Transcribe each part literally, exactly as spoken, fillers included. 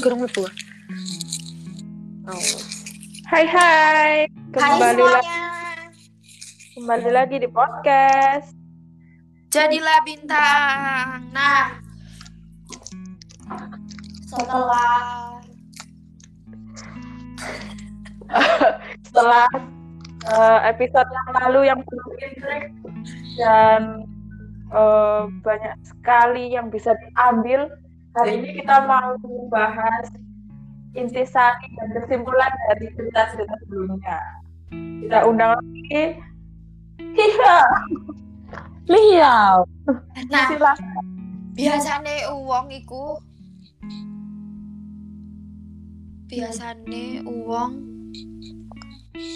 Gerung lepuh. Oh. Hai hai, kembali hai lagi, kembali lagi di podcast. Jadilah bintang. Nah, setelah setelah uh, episode yang lalu yang penuh intrik dan uh, banyak sekali yang bisa diambil. Hari ini kita mau membahas intisari dan kesimpulan dari cerita-cerita sebelumnya. Kita undang lagi Hiha Liau. Nah, silahkan. Biasanya uang iku Biasanya uang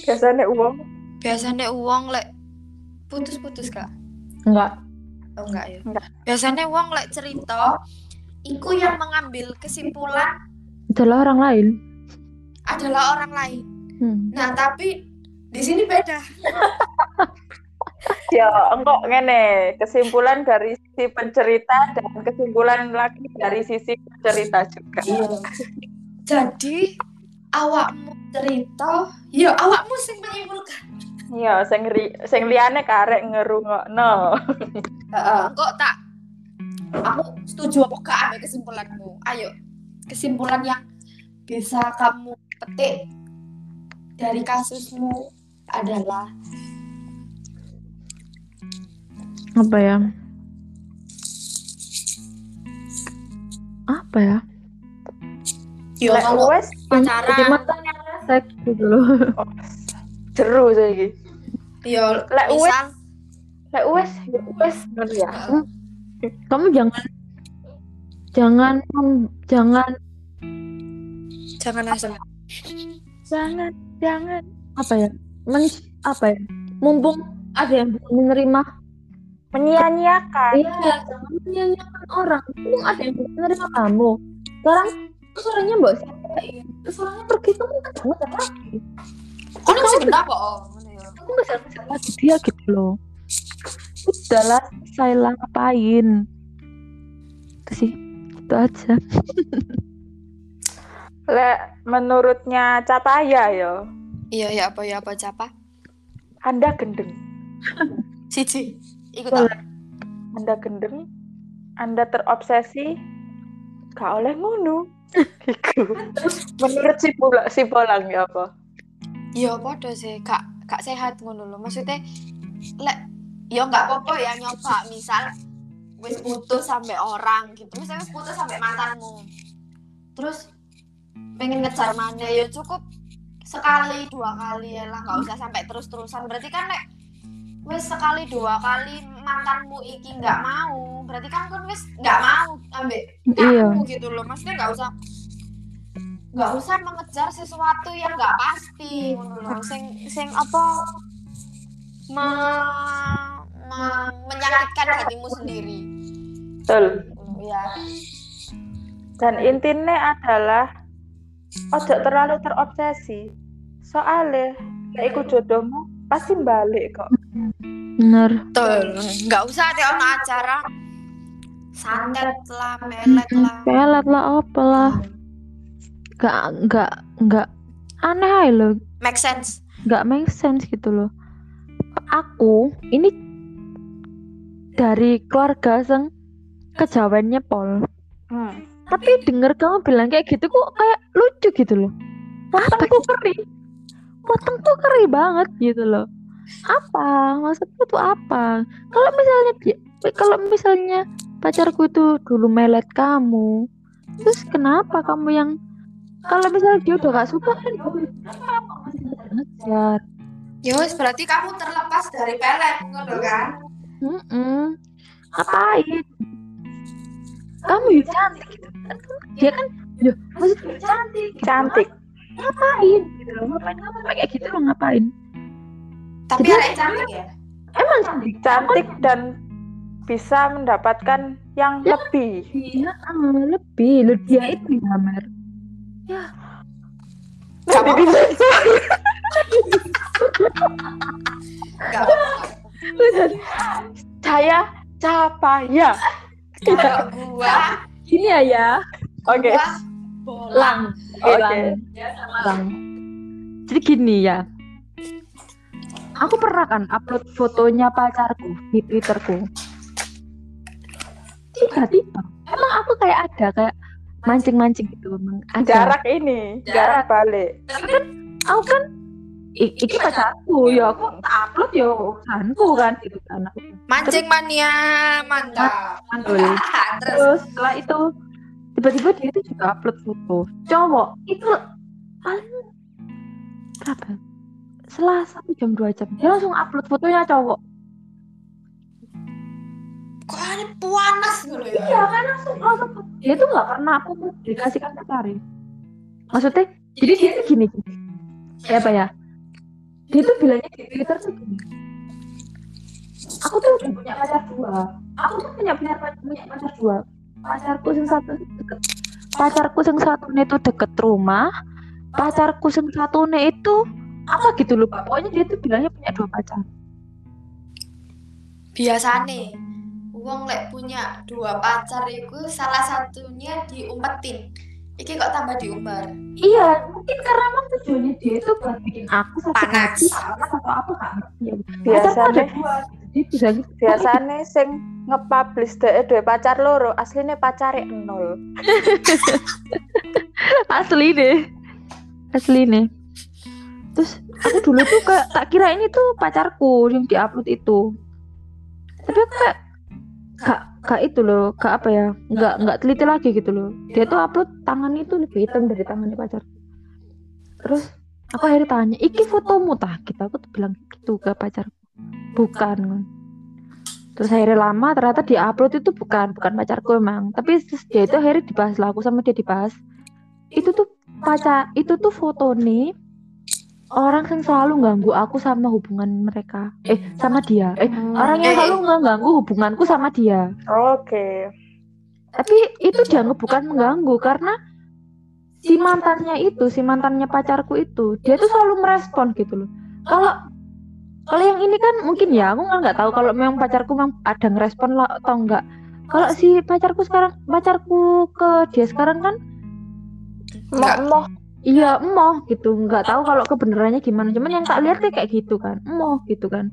Biasanya uang Biasanya uang lek putus-putus kak? Enggak Oh enggak ya enggak. Biasanya uang lek cerita iku yang mengambil kesimpulan adalah orang lain. Adalah orang lain. Hmm. Nah, tapi di sini beda. Ya, engko ngene, kesimpulan dari sisi pencerita dan kesimpulan lagi dari sisi pencerita juga. Iya. Jadi, awakmu cerita, ya awakmu sing menyimpulkan. Iya, sing sing liyane karek ngerungokno. Heeh. Engko tak aku setuju apa enggak ambil kesimpulanmu? Ayo, kesimpulan yang bisa kamu petik dari kasusmu adalah apa ya? Apa ya? Yo, kalau pacaran seks gitu loh. Jeru saiki. Yo, lek wis lek wis yo wis bener ya. Kamu jangan jangan jangan jangan asal jangan jangan apa ya men, apa ya mumpung ada yang menerima menyia-nyiakan iya jangan menyia-nyiakan orang mumpung ada yang menerima kamu sekarang terus orangnya mbak siapain terus orangnya pergi kamu kan jangan ada lagi kok kamu bisa kenapa oh aku bisa kenapa lagi dia gitu loh udahlah saya ngapain itu sih itu aja. Lek menurutnya Capaya yo iya ya apa ya apa Capa Anda gendeng cici ikut aku Anda gendeng Anda terobsesi gak oleh ngono menurut si pola si polang ya apa iya padha sih gak gak sehat ngono lho maksudnya lek ya nggak apa-apa ya nyoba misal wis putus sampai orang gitu misalnya putus sampai mantanmu terus pengen ngejar mana ya cukup sekali dua kali ya lah nggak usah sampai terus-terusan berarti kan lek wis sekali dua kali mantanmu iki nggak mau berarti kan kan wis nggak mau ambek kamu gitu loh maksudnya nggak usah nggak usah mengejar sesuatu yang nggak pasti loh sing sing apa me menyakitkan hatimu sendiri. Betul. Ya. Dan intinya adalah ojo terlalu terobsesi. Soale nek iku jodohmu pasti balik kok. Bener. Betul. Enggak usah ada ono acara santet lah, melet lah. Melet lah apa lah. Enggak enggak enggak aneh lho. Make sense. Enggak make sense gitu loh. Aku ini dari keluarga seng kejawennya Pol. Hmm. Tapi denger kamu bilang kayak gitu kok kayak lucu gitu loh. Potongku keri. Potongku keri banget gitu loh. Apa? Maksudku tuh apa? Kalau misalnya kalau misalnya pacarku tuh dulu melet kamu, terus kenapa kamu yang kalau misalnya dia udah gak suka kan kenapa masih ngejar? Ya wis berarti kamu terlepas dari pelet ngono kan? Heeh. Apain? Kamu ya cantik gitu. Dia kan ya maksudnya cantik, cantik. Apain gitu loh. Ngapain kamu kayak gitu loh ngapain? Tapi ada cantik ya? Emang cantik, cantik dan bisa mendapatkan yang ya, lebih. Iya, lebih. Lu dia itu gambar. Ya. Coba bisa. Saya capaya. Kalau gua gini ya ya. Oke. Okay. Bolang. Oke. Okay. Ya sama lang. Jadi gini ya. Aku pernah kan upload fotonya pacarku di Twitterku. Tiba-tiba emang aku kayak ada kayak mancing-mancing gitu, emang ada. Jarak ini, jarak balik. Tapi kan aku kan I- iki pacarku ya, aku upload ya urusanku kan gitu kan. Mancing mania, mantap. Mantap. Terus setelah itu tiba-tiba dia itu juga upload foto cowok itu paling berapa? Setelah satu jam dua jam dia langsung upload fotonya cowok. Kok aneh puanas dulu ya? Iya kan langsung langsung dia tuh nggak pernah aku dikasihkan tertarik. Maksudnya jadi dia tuh gini gini. Ya apa ya? Dia tuh bilangnya di Twitter tuh gini. Aku tuh punya pacar dua. Aku tuh punya punya punya pacar dua. Pacarku yang satu deket. Pacarku yang satu itu deket rumah. Pacarku yang satu itu apa gitu lupa. Pokoknya dia tuh bilangnya punya dua pacar. Biasane wong lek punya dua pacar itu salah satunya diumpetin. Iki kok tambah diumbar. Iya, mungkin karena emang tujuannya dia itu buat bikin aku panas atau apa kan. Ya, biasane jadi biasane sing nge-publish dhek dhewe pacar loro, asline pacare nol. Asline. Asline. Terus aku dulu tuh kayak tak kira ini tuh pacarku yang diupload itu, tapi aku kayak gak gak itu loh, gak apa ya, gak gak teliti lagi gitu loh. Dia tuh upload tangannya itu lebih hitam dari tangannya pacarku. Terus aku akhirnya tanya, iki fotomu tak kita? Aku tuh bilang gitu ke pacarku, bukan. Terus akhirnya lama ternyata diupload itu bukan bukan pacarku emang, tapi dia itu akhirnya dibahas lah, aku sama dia dibahas. Itu tuh pacar, itu tuh foto nih. Orang yang selalu ganggu aku sama hubungan mereka. Eh, sama dia. Eh, hmm. Orang yang selalu mengganggu hubunganku sama dia. Oke. Okay. Tapi itu dianggap bukan mengganggu karena si mantannya itu, si mantannya pacarku itu, dia tuh selalu merespon gitu loh. Kalau kalau yang ini kan mungkin ya, aku nggak tahu kalau memang pacarku memang ada ngerespon lah atau enggak. Kalau si pacarku sekarang, pacarku ke dia sekarang kan moh-moh. Iya emoh gitu, nggak tahu kalau kebenarannya gimana, cuman yang tak lihat deh kayak gitu kan, emoh gitu kan.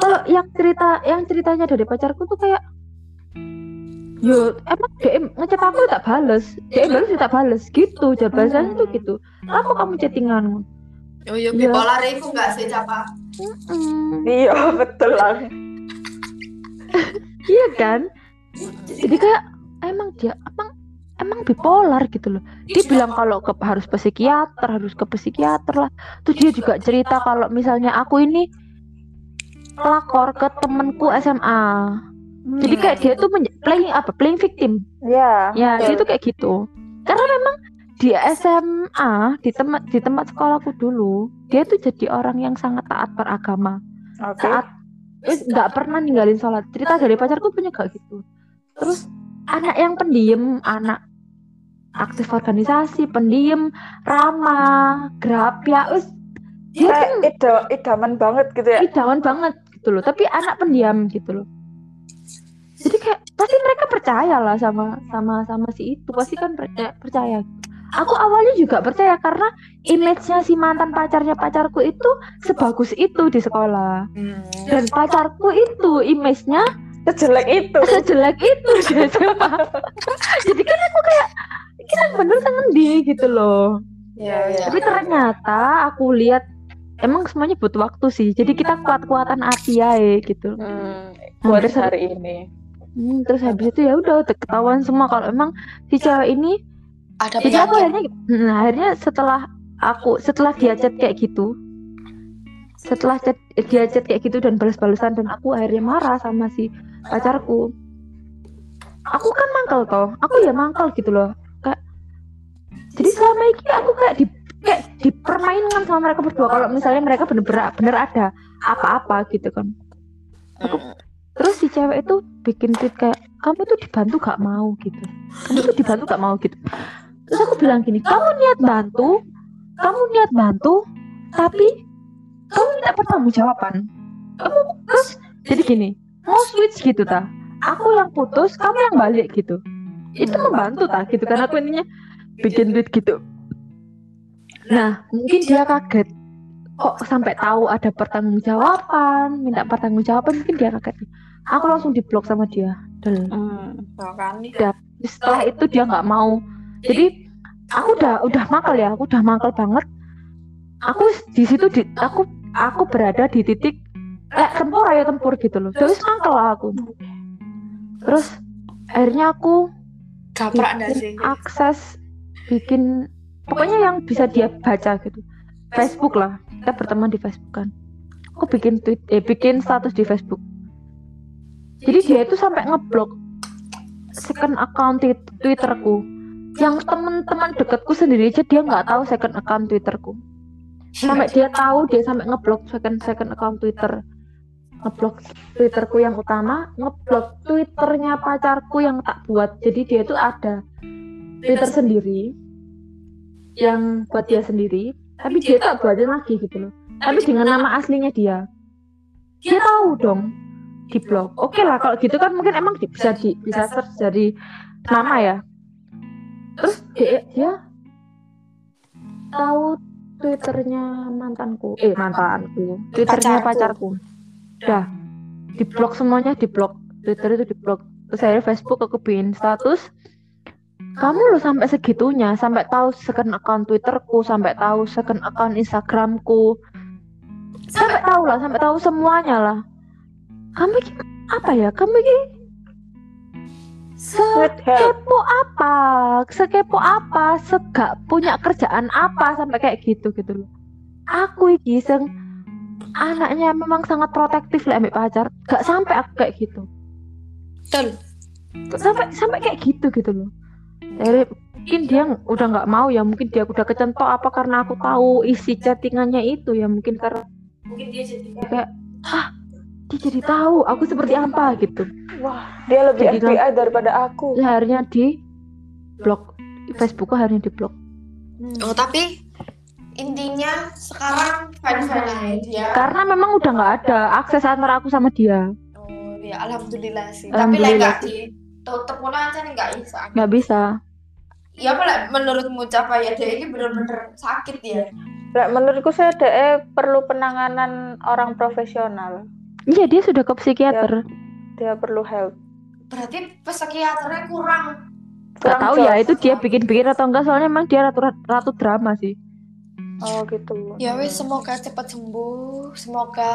Kalau yang cerita, yang ceritanya dari pacarku tuh kayak, yo emang dia ngechat aku tak bales, dia bales tak bales gitu, jawabannya tuh gitu. Lah kok kamu chattingan? Oh iya, bipolar itu nggak sih siapa? Iya betul lah. Iya kan, jadi kayak emang dia emang emang bipolar gitu loh. Dia bilang kalau ke, harus psikiater, harus ke psikiater lah. Terus dia juga cerita kalau misalnya aku ini pelakor ke temanku S M A. Hmm. Jadi kayak dia tuh menj- playing apa? Playing victim. Iya. Yeah. Ya, yeah. Dia tuh kayak gitu. Karena memang di S M A, di tempat di tempat sekolahku dulu, dia tuh jadi orang yang sangat taat beragama. Okay. Taat. Terus enggak pernah ninggalin sholat. Cerita dari pacarku punya kayak gitu. Terus anak yang pendiam, anak aktif organisasi, pendiam, ramah, grapia, us, dia kan ida, idaman banget gitu ya. Idaman banget gitu loh, tapi anak pendiam gitu loh. Jadi kayak pasti mereka percaya lah sama sama sama si itu, pasti kan percaya, percaya. Aku awalnya juga percaya karena image-nya si mantan pacarnya pacarku itu sebagus itu di sekolah. Dan pacarku itu image-nya sejelek itu sejelek itu jadi kan aku kayak kita bener tangan dia gitu loh ya, ya. Tapi ternyata aku lihat emang semuanya butuh waktu sih, jadi kita kuat-kuatan hati ya gitu. hmm, buat terus hari habis, ini hmm, terus habis itu ya udah ketahuan semua kalau emang si cewek ini ada. Jadi aku akhirnya nah, akhirnya setelah aku setelah dia chat kayak gitu setelah chat, dia chat kayak gitu dan balas-balasan, dan aku akhirnya marah sama si pacarku. Aku kan mangkel toh, aku ya mangkel gitu loh. Kak. Jadi selama ini aku kayak di, kayak dipermainkan sama mereka berdua kalau misalnya mereka bener-bener ada apa-apa gitu kan. Hmm. Terus si cewek itu bikin tweet kayak, kamu tuh dibantu gak mau gitu, kamu tuh dibantu gak mau gitu. Terus aku bilang gini, kamu niat bantu, kamu niat bantu, tapi kamu tidak bertanggung jawaban. Kamu terus jadi gini, mau switch gitu ta? Aku yang putus, kamu yang balik gitu. Itu membantu ta gitu kan? Aku intinya bikin tweet gitu. Nah, mungkin dia kaget. Kok sampai tahu ada pertanggungjawaban, minta pertanggungjawaban, mungkin dia kaget. Aku langsung diblok sama dia. Del. Hmm, Dan setelah itu dia nggak mau. Jadi aku udah udah makel ya, aku udah makel banget. Aku di situ di, aku aku berada di titik eh tempur ayo tempur gitu loh. Terus makel aku. Terus akhirnya aku Caprak bikin akses bikin pokoknya yang bisa dia baca gitu. Facebook lah, kita berteman di Facebook kan. Aku bikin tweet, eh bikin status di Facebook. Jadi dia itu sampai ngeblok second account t- Twitterku, yang teman-teman dekatku sendiri aja dia nggak tahu second account Twitterku. Sampai dia tahu, dia sampai ngeblok second second account Twitter, ngeblok Twitterku yang utama, ngeblok Twitternya pacarku yang tak buat. Jadi dia itu ada Twitter sendiri, yang buat dia sendiri. Tapi dia tak buatin lagi gitu loh. Tapi dengan nama aslinya dia, dia tahu dong di blog. Oke okay lah kalau gitu kan mungkin emang bisa di, bisa search dari nama ya. Terus dia, dia tahu Twitternya mantanku, eh mantanku, Twitternya pacarku. Dah di blog semuanya, di blog Twitter itu di blog. Terus akhirnya Facebook aku bikin status. Kamu lo sampai segitunya, sampai tahu second account Twitterku, sampai tahu second account Instagramku, sampai tahu lah, sampai tahu semuanya lah. Kamu ini apa ya? Kamu ini sekepo apa? Sekepo apa? Segak punya kerjaan apa sampai kayak gitu gitu loh. Aku ini seng anaknya memang sangat protektif lah ambil pacar. Gak sampai aku kayak gitu. Betul. Sampai sampai kayak gitu gitu loh. Jadi mungkin dia udah nggak mau ya, mungkin dia udah kecentok apa karena aku tahu isi chattingannya itu ya, mungkin karena mungkin dia jadi kayak ah dia jadi tahu aku seperti apa gitu. Wah dia lebih F B I lang- daripada aku. Akhirnya di blok Facebookku, akhirnya di blok. Hmm. Oh tapi intinya sekarang fan-fan dia. Karena memang udah nggak ada akses antara aku sama dia. Oh ya alhamdulillah sih. Alhamdulillah. Tapi lagi tetep aja nih gak bisa gak bisa ya apa menurutmu Capa ya dia ini benar-benar sakit ya. Lek, menurutku saya dia perlu penanganan orang profesional. Iya dia sudah ke psikiater, dia, dia perlu help. Berarti psikiaternya kurang gak tahu ya itu dia bikin-bikin atau enggak, soalnya emang dia ratu, ratu drama sih. Oh gitu ya wes semoga cepat sembuh semoga.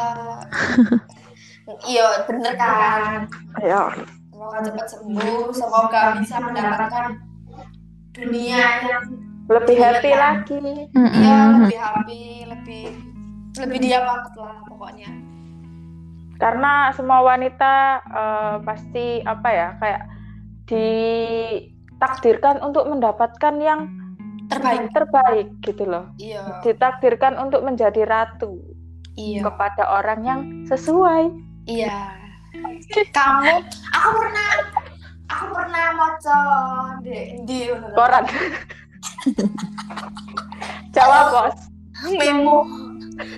Iya bener kan ya. Semoga cepat sembuh, semoga bisa mendapatkan dunia yang lebih happy lagi. Iya, lebih happy, lebih lebih dia banget lah pokoknya. Karena semua wanita uh, pasti apa ya kayak ditakdirkan untuk mendapatkan yang terbaik, terbaik gitu loh. Iya. Ditakdirkan untuk menjadi ratu. Iya. Kepada orang yang sesuai. Iya. Kamu, aku pernah, aku pernah moco di, di koran. Jawa bos, memo,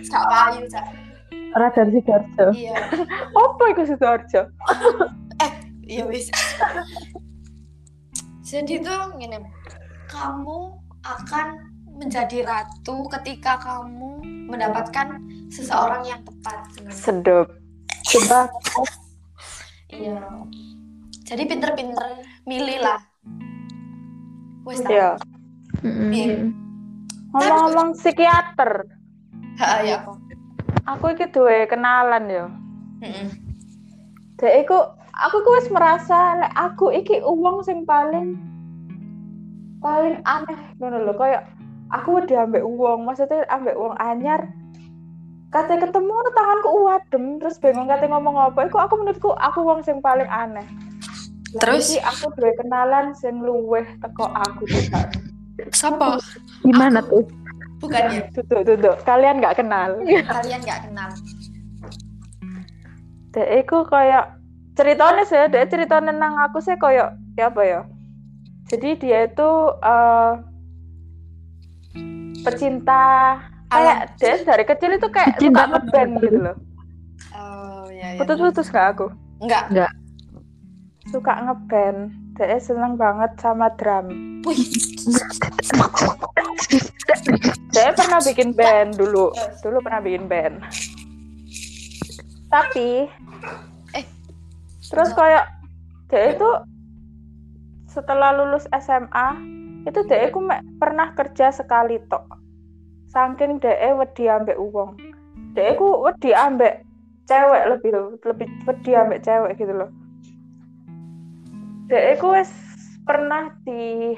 gak payu cak. Radar Sidoarjo. Iya. Apa itu Sidoarjo? Eh, iya wis. Jadi tuh gini, kamu akan menjadi ratu ketika kamu mendapatkan seseorang yang tepat. Sedap. Coba. Iya. Jadi pinter-pinter milih lah. Wes ta. Iya. Heeh. Ngomong psikiater. Heeh ya aku. Aku iki duwe kenalan ya. Heeh. Dek iku aku ku wis merasa lek aku iki wong sing paling paling aneh ngono lho, koyo aku wedi ambek wong, maksudnya ambek wong anyar. Kate ketemu tanganku uadem terus bingung kate ngomong apa. Iku aku menurutku aku wong sing paling aneh. Terus jadi aku duwe kenalan sing luweh teko aku. Sapa? Gimana tuh? bukannya duduk duduk kalian nggak kenal kalian nggak kenal dek iku kayak ceritanya sih dek ceritanya nang aku sih kayak ya apa ya jadi dia itu uh, pecinta kayak dek dari kecil itu kayak suka ngeband gitu loh. Oh ya ya. Putus-putus nggak aku? Nggak nggak. Suka ngeband. Dek seneng banget sama drum. Dek pernah bikin band dulu. Dulu pernah bikin band. Tapi eh terus kayak dek itu setelah lulus S M A itu dek aku pernah kerja sekali tok. Saking dhe'e wedi ambek uwong. Dhe'e ku wedi ambek cewek lebih loh, lebih wedi ambek cewek gitu loh. Dhe'e ku wis pernah di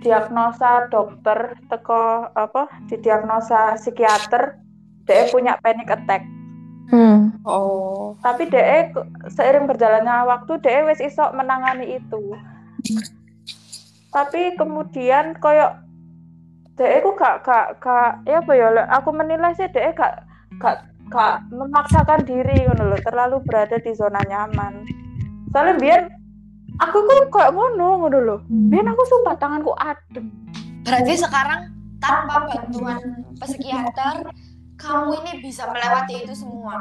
diagnosa dokter teko apa? Di diagnosa psikiater, dhe'e punya panic attack. Hmm. Oh. Tapi dhe'e seiring berjalannya waktu dhe'e wis iso menangani itu. Tapi kemudian koyo dek aku gak gak gak ya apa ya aku menilai sih dek gak gak gak memaksakan diri ngono loh, terlalu berada di zona nyaman. Soalnya biar aku kok kayak ngono ngono loh. Biar aku sumpah tanganku adem. Berarti sekarang tanpa bantuan psikiater kamu ini bisa melewati itu semua.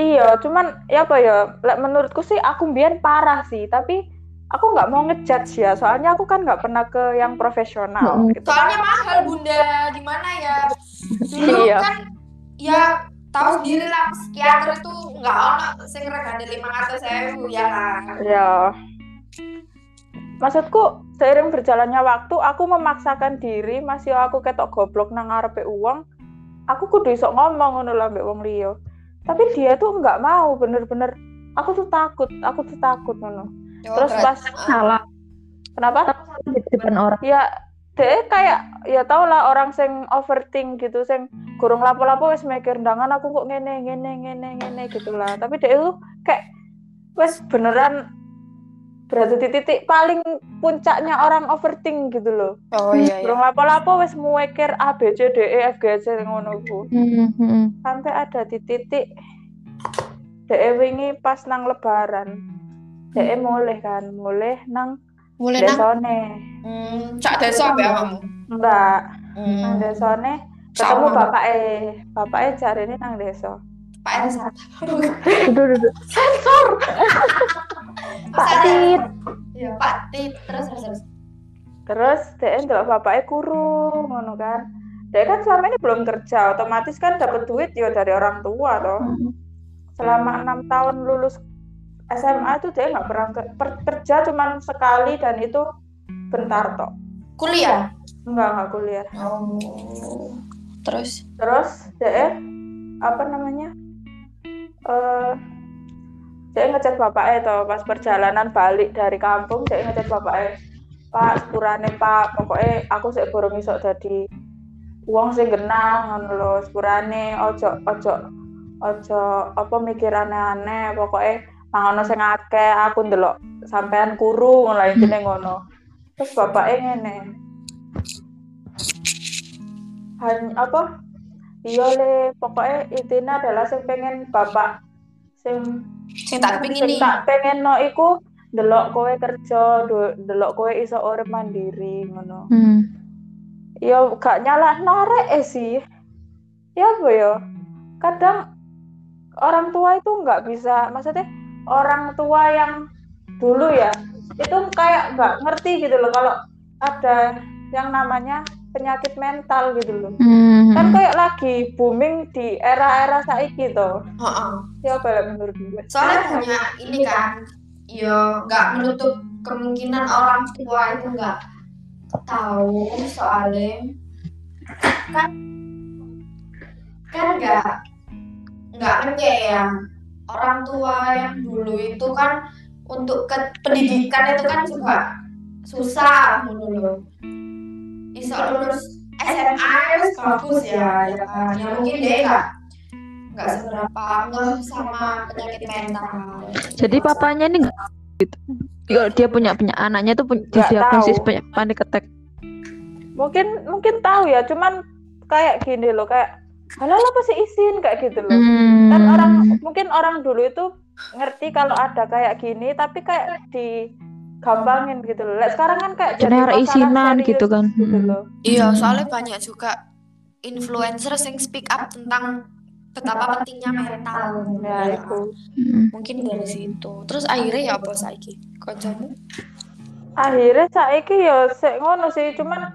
Iya, cuman ya apa ya menurutku sih aku biar parah sih, tapi aku nggak mau ngejudge ya, soalnya aku kan nggak pernah ke yang profesional. Hmm. Gitu. Soalnya mahal bunda, gimana ya? Dulu iya. Kan ya tahu sendiri lah psikiater itu nggak ono sing regane lima ratus ribu ya kan? Ya. Maksudku seiring berjalannya waktu, aku memaksakan diri, masih aku ketok goblok nang ngarepe uang, aku kudu iso ngomong ngono lho mbek wong liya. Tapi dia tuh nggak mau, bener-bener. Aku tuh takut, aku tuh takut ngono. Terus pas salah kenapa di depan orang ya deh kayak ya tau lah orang sing overthink gitu sing kurang lapo-lapo wes mikir ndangan aku kok ngene ngene ngene ngene gitulah tapi deh lu kayak wes beneran berada di titik paling puncaknya orang overthink gitu loh. Oh iya, iya. Kurang lapo-lapo wes mikir A B C D E F G H ngono ku sampai ada di titik deh wingi pas nang lebaran. Dek mulih kan, mulih nang mulih desone. Hmm, cak desa mbek awakmu. Enggak. Hmm. Nang desone ketemu bapake. Bapake jarene nang desa. Pak Ensor. Duh duh duh. Sensor. Pak Tit. Iya, Pak Tit terus terus. Terus dek ndelok bapake kuru ngono kan. Dek kan selama ini belum kerja, otomatis kan dapat duit ya dari orang tua toh. Selama enam tahun lulus S M A itu dia nggak pernah ke- kerja cuma sekali dan itu bentar tok. Kuliah? Enggak, enggak kuliah. Oh. Terus? Terus dia apa namanya? Uh, dia ngechat bapaknya toh pas perjalanan balik dari kampung dia ngechat bapaknya. Pak, sepurane Pak, pokoknya aku sik gorong isok dadi wong sing genah ngono lho, sepurane ojo ojo ojo apa mikir aneh-aneh pokoknya mangono sing akeh aku ndelok sampean kuru ngono lha intine ngono. Terus bapake ngene. Han apa? Iya le, pokoke intine adalah sing pengen bapak sing sing tak pengin iki. Tak pengenno iku ndelok kowe kerja, ndelok kowe iso urip mandiri ngono. Hmm. Ya gak nyalahno rek sih. Ya apa ya? Kadang orang tua itu enggak bisa, maksudnya orang tua yang dulu ya itu kayak nggak ngerti gitu loh kalau ada yang namanya penyakit mental gitu loh. Mm-hmm. Kan kayak lagi booming di era-era saiki toh. Heeh. Ya apa menurut gue. Soalnya punya ini kan ya nggak menutup kemungkinan orang tua itu nggak tahu soalnya kan kan nggak nggak ngerti ya. Orang tua yang dulu itu kan untuk ke pendidikan itu kan juga susah dulu. Iso lulus S M A itu bagus ya, ya kan? Ya mungkin deh nggak nggak seberapa ngeh sama penyakit mental. Jadi papanya ini nggak gitu. Kalau dia punya punya anaknya tuh punya diagnosis panic attack. Mungkin mungkin tahu ya, cuman kayak gini loh, kayak halal apa sih izin kayak gitu loh. Hmm. Kan orang mungkin orang dulu itu ngerti kalau ada kayak gini, tapi kayak di gampangin gitu loh. Sekarang kan kayak jadi isinan gitu kan. Gitu loh. Iya, soalnya banyak juga influencer yang speak up tentang betapa pentingnya mental. Nah, ya, itu. Mungkin dari situ. Terus akhirnya ya apa saiki? Kancamu? Akhirnya saiki ya sik ngono sih, cuman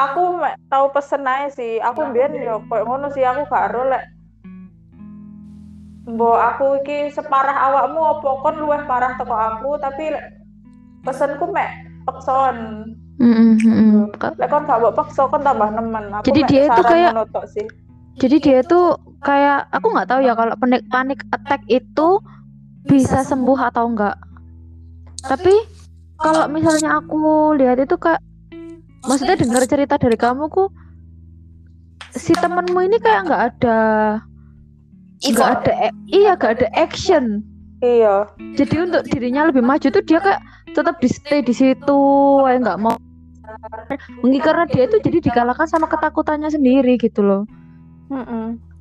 aku tahu pesen ae sih. Aku mbiyen ya koyo ngono sih, aku gak ero lek mbok aku iki separah awakmu apa kon luwih parah teko aku, tapi pesenku mek pekson. Heeh, heeh. Lek kon gak mbok pekso kon tambah nemen. Aku jadi dia itu kayak sih. Jadi dia tuh kayak aku enggak tahu ya kalau panic, panic attack itu bisa sembuh atau enggak. Tapi kalau misalnya aku lihat itu kayak maksudnya dengar cerita dari kamu ku si temanmu ini kayak enggak ada enggak ada iya enggak ada action. Iya. Jadi untuk dirinya lebih maju tuh dia kayak tetap di stay di situ, kayak enggak mau. Mungkin karena dia itu jadi dikalahkan sama ketakutannya sendiri gitu loh.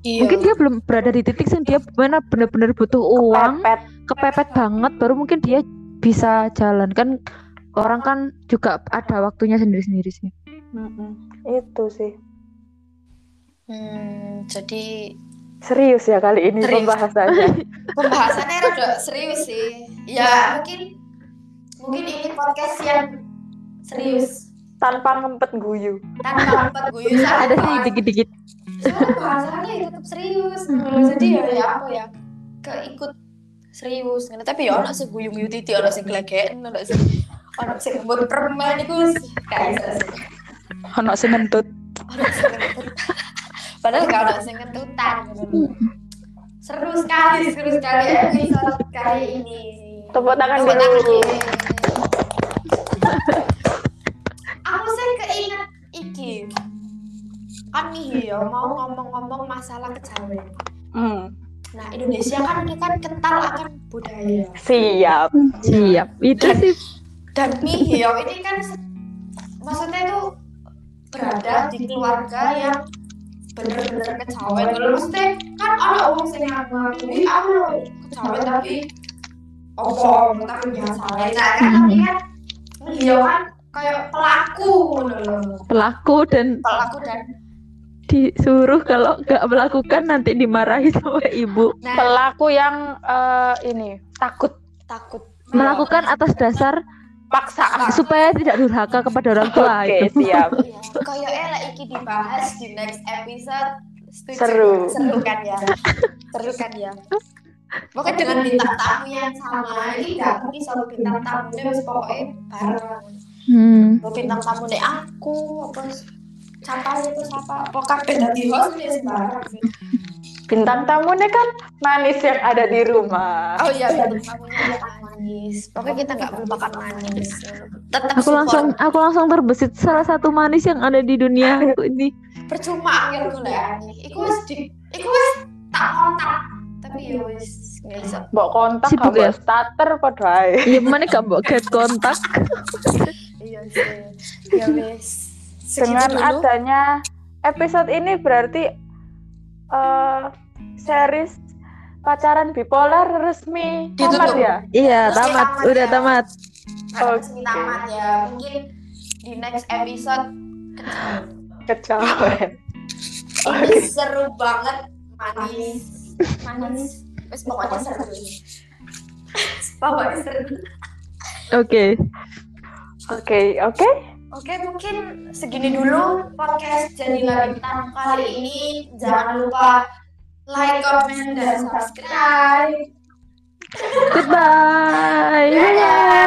Iya. Mungkin dia belum berada di titik yang dia mana benar-benar butuh uang, kepepet. kepepet banget, baru mungkin dia bisa jalan kan. Orang kan juga ada waktunya sendiri-sendiri sih. Mm-mm. Itu sih. Hmm, jadi serius ya kali ini serius. pembahasannya. Pembahasannya rada serius sih. Ya, ya mungkin mungkin ini podcast yang serius. Tanpa ngempet guyu. Tanpa ngempet guyu. Ada sih dikit-dikit. Soalnya bahasannya tetap serius. Mm-hmm. Jadi ya, ya apa ya keikut serius. Tapi ya anak seguyung-guyung titi, anak seglegen, anak seg anak segembur permen itu kayak sih. Anak segentut. Padahal gak anak segentutan. Seru sekali, seru sekali episode kali ini. Tepuk tangan dulu. Aku sih keinget iki. Kami ya mau ngomong-ngomong masalah kejawen. Hmm. Nah, Indonesia kan kita kental akan budaya. Siap, siap. Itu dan, sih. Dan mihio ini kan maksudnya tuh berada di keluarga yang benar-benar kejawen. Maksudnya kan ada orang sing ngakui aku kejawen tapi opo, tapi biasa ae. Nah, kan tapi kan mihio kan kayak pelaku loh. Pelaku dan pelaku dan disuruh kalau nggak melakukan nanti dimarahi sama ibu. Nah, pelaku yang uh, ini takut takut melakukan atas dasar paksaan supaya tidak durhaka kepada orang tua. Oke, itu siap. Kayaknya lah iki dibahas di next episode. Setuju. Seru seru kan ya seru kan ya pokoknya dengan bintang tamu yang sama ini nggak mungkin selalu bintang tamunya harus pokoknya bareng. Hmm. Bintang tamu deh aku terus Capai itu siapa? Pokapet dari host nih sekarang. Bintang tamunya kan manis yang ada di rumah. Oh iya, bintang tamunya manis. Pokoknya kita nggak melupakan manis. Tetap aku support. langsung, aku langsung terbesit salah satu manis yang ada di dunia aku ini. Percuma aku lah. Iku wis, iku wis tak kontak. Tapi ya wis nggak bisa. Mbok kontak, mbok starter padha ae. Iya, meneh gak mbok get kontak. Iya sih. Ya wis. Dengan adanya episode ini berarti uh, series pacaran bipolar resmi ditutup. Tamat ya? Iya, tamat. tamat. Udah ya. tamat. Oh, resmi okay. tamat ya. Mungkin di next episode kejawen. Ini okay. Seru banget, manis. Manis. Wes pokoknya seru. Pokoknya seru. Oke. Oke, oke. Oke, mungkin segini dulu podcast Jadilah Bintang kali ini. Jangan lupa like, comment, dan subscribe. Goodbye. Bye-bye.